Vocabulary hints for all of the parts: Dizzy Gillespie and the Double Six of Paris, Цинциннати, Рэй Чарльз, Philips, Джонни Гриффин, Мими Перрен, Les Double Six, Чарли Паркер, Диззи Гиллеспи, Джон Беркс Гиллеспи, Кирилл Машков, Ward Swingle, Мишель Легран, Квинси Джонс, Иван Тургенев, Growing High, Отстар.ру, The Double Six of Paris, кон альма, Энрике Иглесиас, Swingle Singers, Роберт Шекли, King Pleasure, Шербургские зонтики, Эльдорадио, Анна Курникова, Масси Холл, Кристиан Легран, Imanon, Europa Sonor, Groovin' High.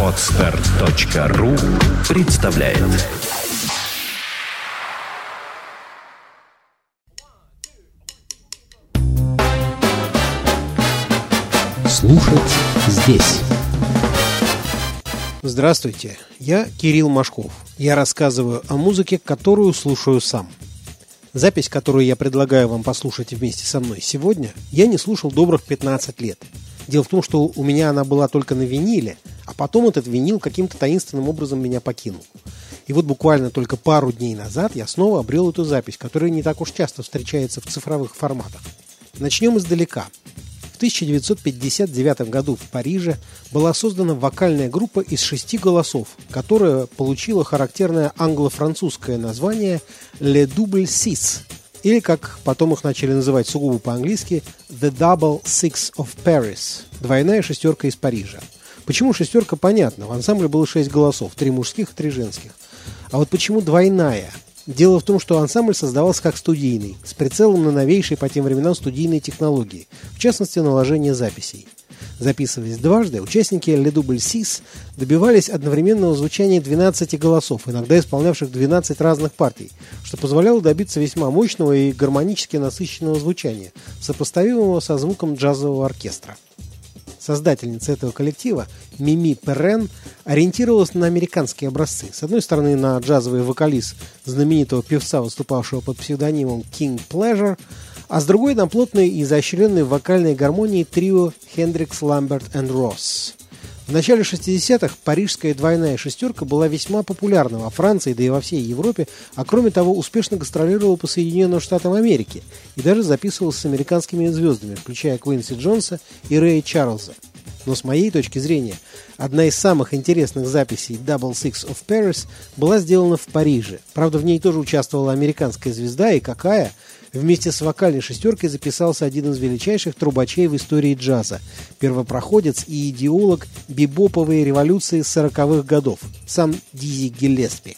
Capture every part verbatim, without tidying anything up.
Отстар.ру представляет. Слушать здесь. Здравствуйте, я Кирилл Машков. Я рассказываю о музыке, которую слушаю сам. Запись, которую я предлагаю вам послушать вместе со мной сегодня, я не слушал добрых пятнадцать лет. Дело в том, что у меня она была только на виниле, а потом этот винил каким-то таинственным образом меня покинул. И вот буквально только пару дней назад я снова обрел эту запись, которая не так уж часто встречается в цифровых форматах. Начнем издалека. В тысяча девятьсот пятьдесят девятом году в Париже была создана вокальная группа из шести голосов, которая получила характерное англо-французское название «The Double Six», или, как потом их начали называть сугубо по-английски, «The Double Six of Paris» – «Двойная шестерка из Парижа». Почему шестерка, понятно, в ансамбле было шесть голосов, три мужских и три женских. А вот почему двойная? Дело в том, что ансамбль создавался как студийный, с прицелом на новейшие по тем временам студийные технологии, в частности, наложение записей. Записываясь дважды, участники «Le Double Six» добивались одновременного звучания двенадцати голосов, иногда исполнявших двенадцать разных партий, что позволяло добиться весьма мощного и гармонически насыщенного звучания, сопоставимого со звуком джазового оркестра. Создательница этого коллектива, Мими Перрен, ориентировалась на американские образцы. С одной стороны, на джазовый вокалист знаменитого певца, выступавшего под псевдонимом King Pleasure, а с другой на плотные и изощренные вокальные гармонии трио Хендрикс, Ламберт и Росс. В начале шестидесятых парижская двойная шестерка была весьма популярна во Франции, да и во всей Европе, а кроме того успешно гастролировала по Соединенным Штатам Америки и даже записывалась с американскими звездами, включая Квинси Джонса и Рэя Чарльза. Но с моей точки зрения, одна из самых интересных записей «Double Six of Paris» была сделана в Париже. Правда, в ней тоже участвовала американская звезда, и какая? Вместе с вокальной шестеркой записался один из величайших трубачей в истории джаза, первопроходец и идеолог бибоповой революции сороковых годов, сам Диззи Гиллеспи.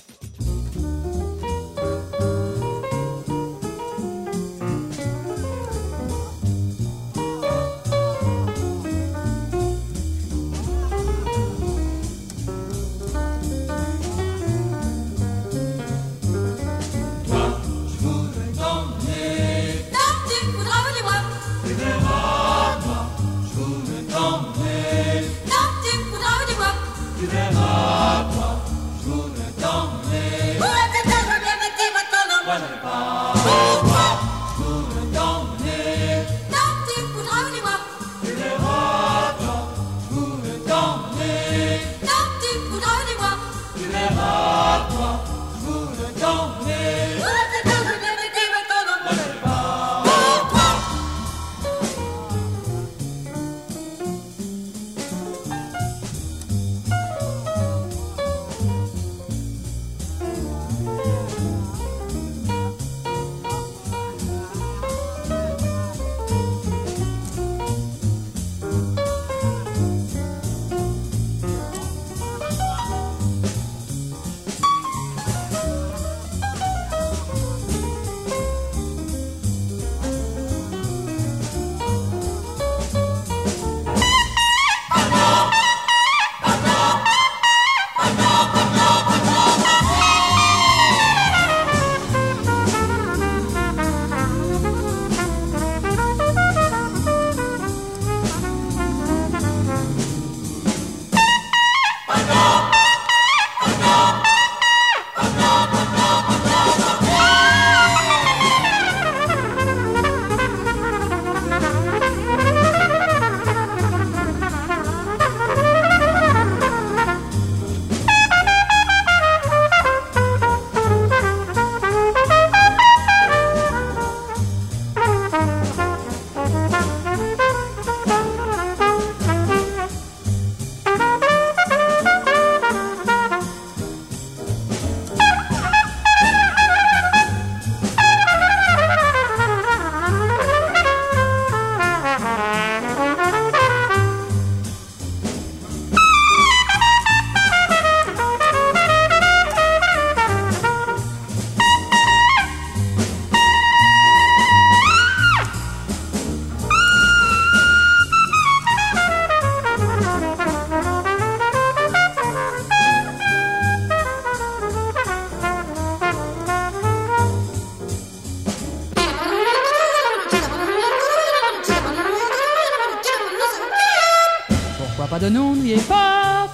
papa de non n'y est pas.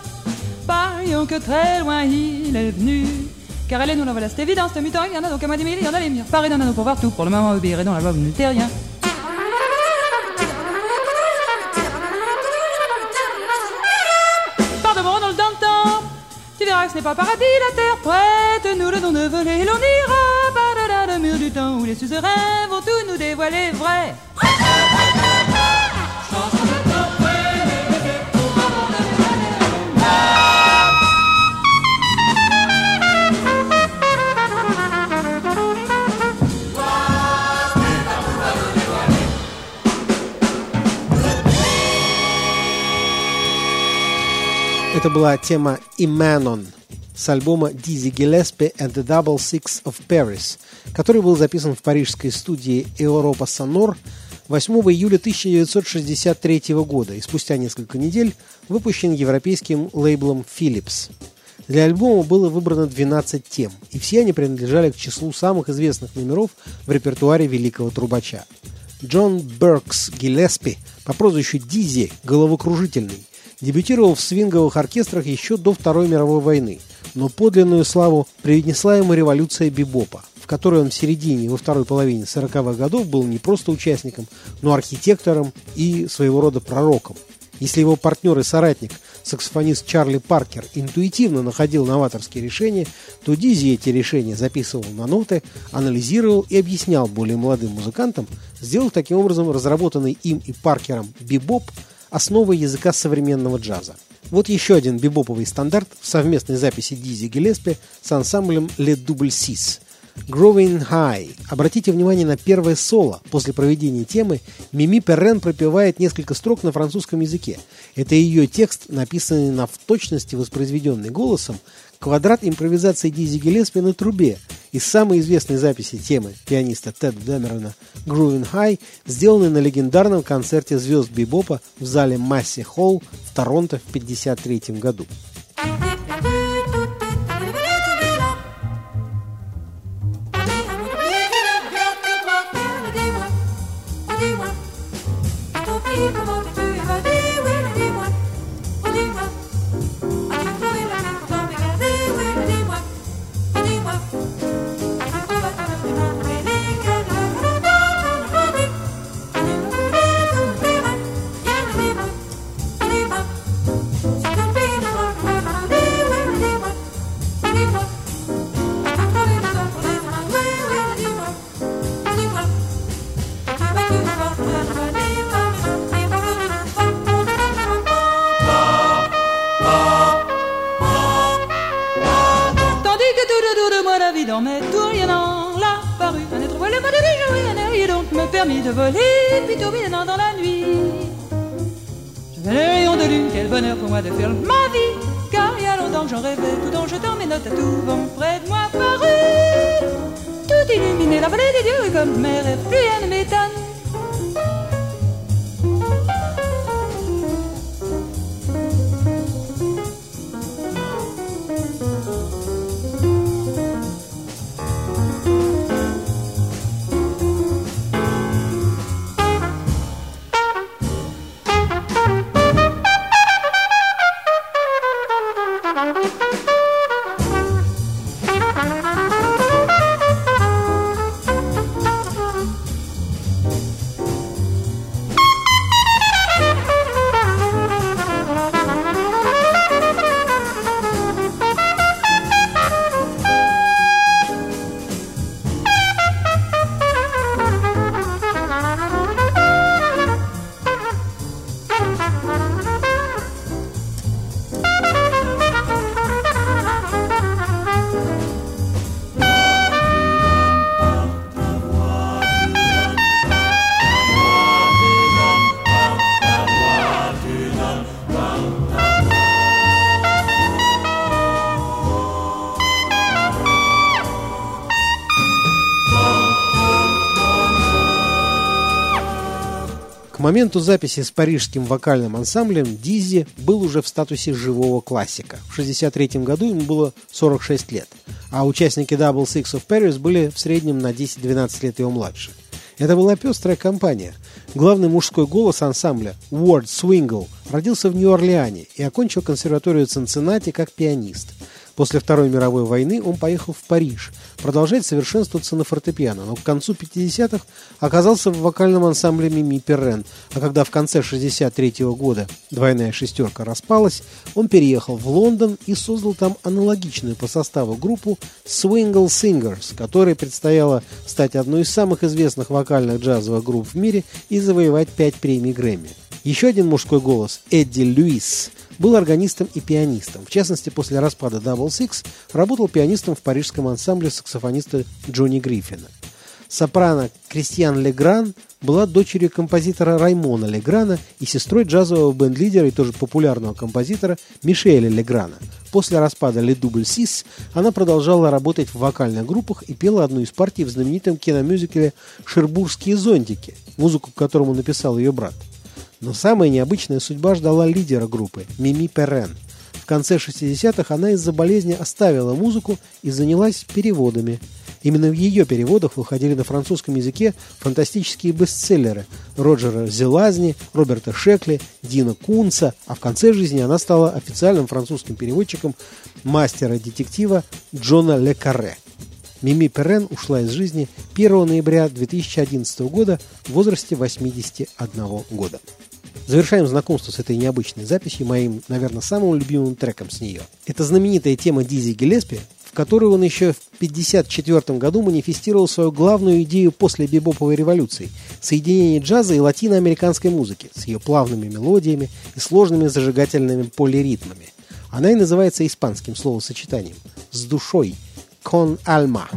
Parions que très loin il est venu. Car elle est nous l'envolasse, c'est évident, c'est un mutant. Il y en a donc à moi des mille, il y en a les murs. Paris d'un anneau pour voir tout, pour le moment obéir et dans la loi vous ne luttez rien. Pardon, dans le temps, tu verras que ce n'est pas paradis, la terre prête. Nous le don de voler et l'on ira par-delà le mur du temps où les suzerains vont tout nous dévoiler vrai. Это была тема «Imanon» с альбома «Dizzy Gillespie and the Double Six of Paris», который был записан в парижской студии «Europa Sonor» восьмого июля тысяча девятьсот шестьдесят третьего года и спустя несколько недель выпущен европейским лейблом Philips. Для альбома было выбрано двенадцать тем, и все они принадлежали к числу самых известных номеров в репертуаре великого трубача. Джон Беркс Гиллеспи по прозвищу «Дизи» «Головокружительный» дебютировал в свинговых оркестрах еще до Второй мировой войны, но подлинную славу привнесла ему революция бибопа, в которой он в середине и во второй половине сороковых годов был не просто участником, но архитектором и своего рода пророком. Если его партнер и соратник, саксофонист Чарли Паркер, интуитивно находил новаторские решения, то Дизи эти решения записывал на ноты, анализировал и объяснял более молодым музыкантам, сделав таким образом разработанный им и Паркером бибоп основой языка современного джаза. Вот еще один бибоповый стандарт в совместной записи Дизи Гиллеспи с ансамблем «Le Double Six». Growing High. Обратите внимание на первое соло. После проведения темы Мими Перрен пропевает несколько строк на французском языке. Это ее текст, написанный на в точности воспроизведенный голосом, квадрат импровизации Дизи Гиллеспи на трубе из самой известной записи темы пианиста Теда Демерона Groovin' High, сделанной на легендарном концерте звезд бибопа в зале Масси Холл в Торонто в тысяча девятьсот пятьдесят третьем году. De voler, puis tourbillonnant dans la nuit. Je veux le rayon de lune, quel bonheur pour moi de faire ma vie. Car il y a longtemps que j'en rêvais, tout en jetant mes notes à tout vent près de moi paru. Tout illuminé, la vallée des dieux, et comme mes rêves, plus rien ne m'étonne. К моменту записи с парижским вокальным ансамблем Дизи был уже в статусе живого классика. В шестьдесят третьем году ему было сорок шесть лет, а участники Double Six of Paris были в среднем на десять-двенадцать лет его младше. Это была пестрая компания. Главный мужской голос ансамбля, Ward Swingle, родился в Нью-Орлеане и окончил консерваторию Цинциннати как пианист. После Второй мировой войны он поехал в Париж продолжать совершенствоваться на фортепиано, но к концу пятидесятых оказался в вокальном ансамбле Мими Перрен, а когда в конце шестьдесят третьего года двойная шестерка распалась, он переехал в Лондон и создал там аналогичную по составу группу Swingle Singers, которой предстояло стать одной из самых известных вокальных джазовых групп в мире и завоевать пять премий Грэмми. Еще один мужской голос, Эдди Льюис, был органистом и пианистом. В частности, после распада Double Six работал пианистом в парижском ансамбле саксофониста Джонни Гриффина. Сопрано Кристиан Легран была дочерью композитора Раймона Леграна и сестрой джазового бенд-лидера и тоже популярного композитора Мишеля Леграна. После распада The Double Six она продолжала работать в вокальных группах и пела одну из партий в знаменитом киномюзикле «Шербургские зонтики», музыку к которому написал ее брат. Но самая необычная судьба ждала лидера группы – Мими Перрен. В конце шестидесятых она из-за болезни оставила музыку и занялась переводами. Именно в ее переводах выходили на французском языке фантастические бестселлеры Роджера Зелазни, Роберта Шекли, Дина Кунца, а в конце жизни она стала официальным французским переводчиком мастера-детектива Джона Ле Карре. Мими Перрен ушла из жизни первого ноября две тысячи одиннадцатого года в возрасте восьмидесяти одного года. Завершаем знакомство с этой необычной записью моим, наверное, самым любимым треком с нее. Это знаменитая тема Диззи Гиллеспи, в которую он еще в тысяча девятьсот пятьдесят четвертом году манифестировал свою главную идею после бибоповой революции – соединение джаза и латиноамериканской музыки с ее плавными мелодиями и сложными зажигательными полиритмами. Она и называется испанским словосочетанием «с душой» – «кон альма».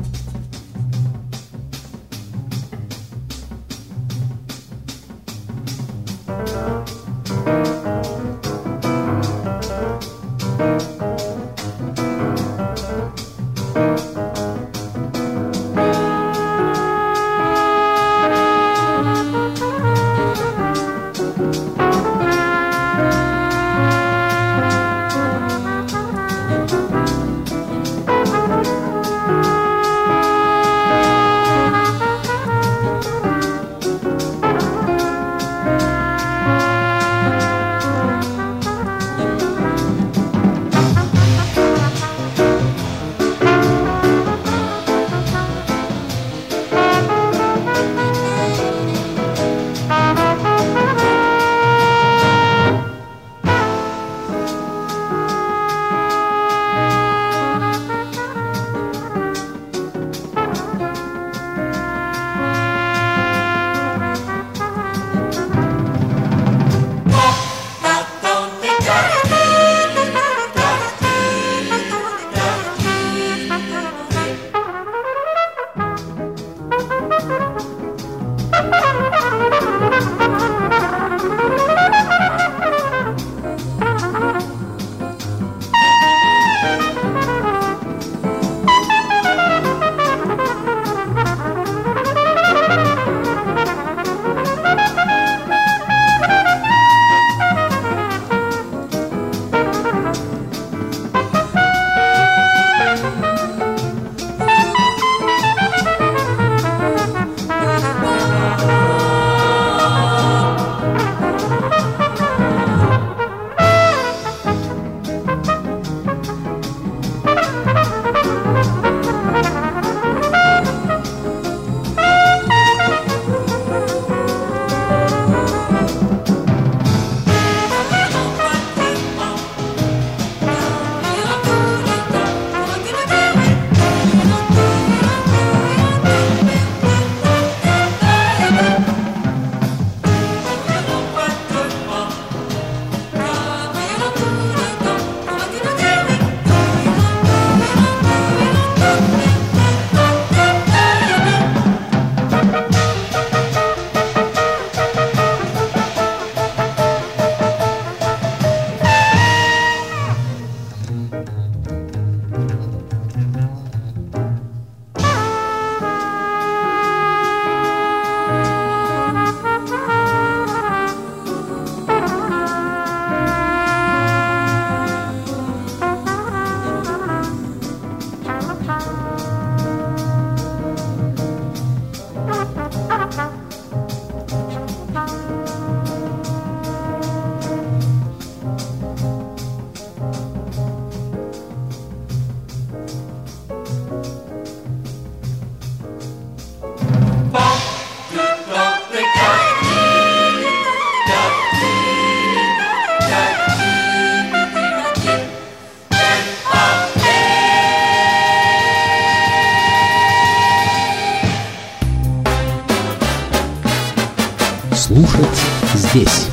слушать здесь.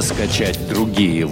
Скачать другие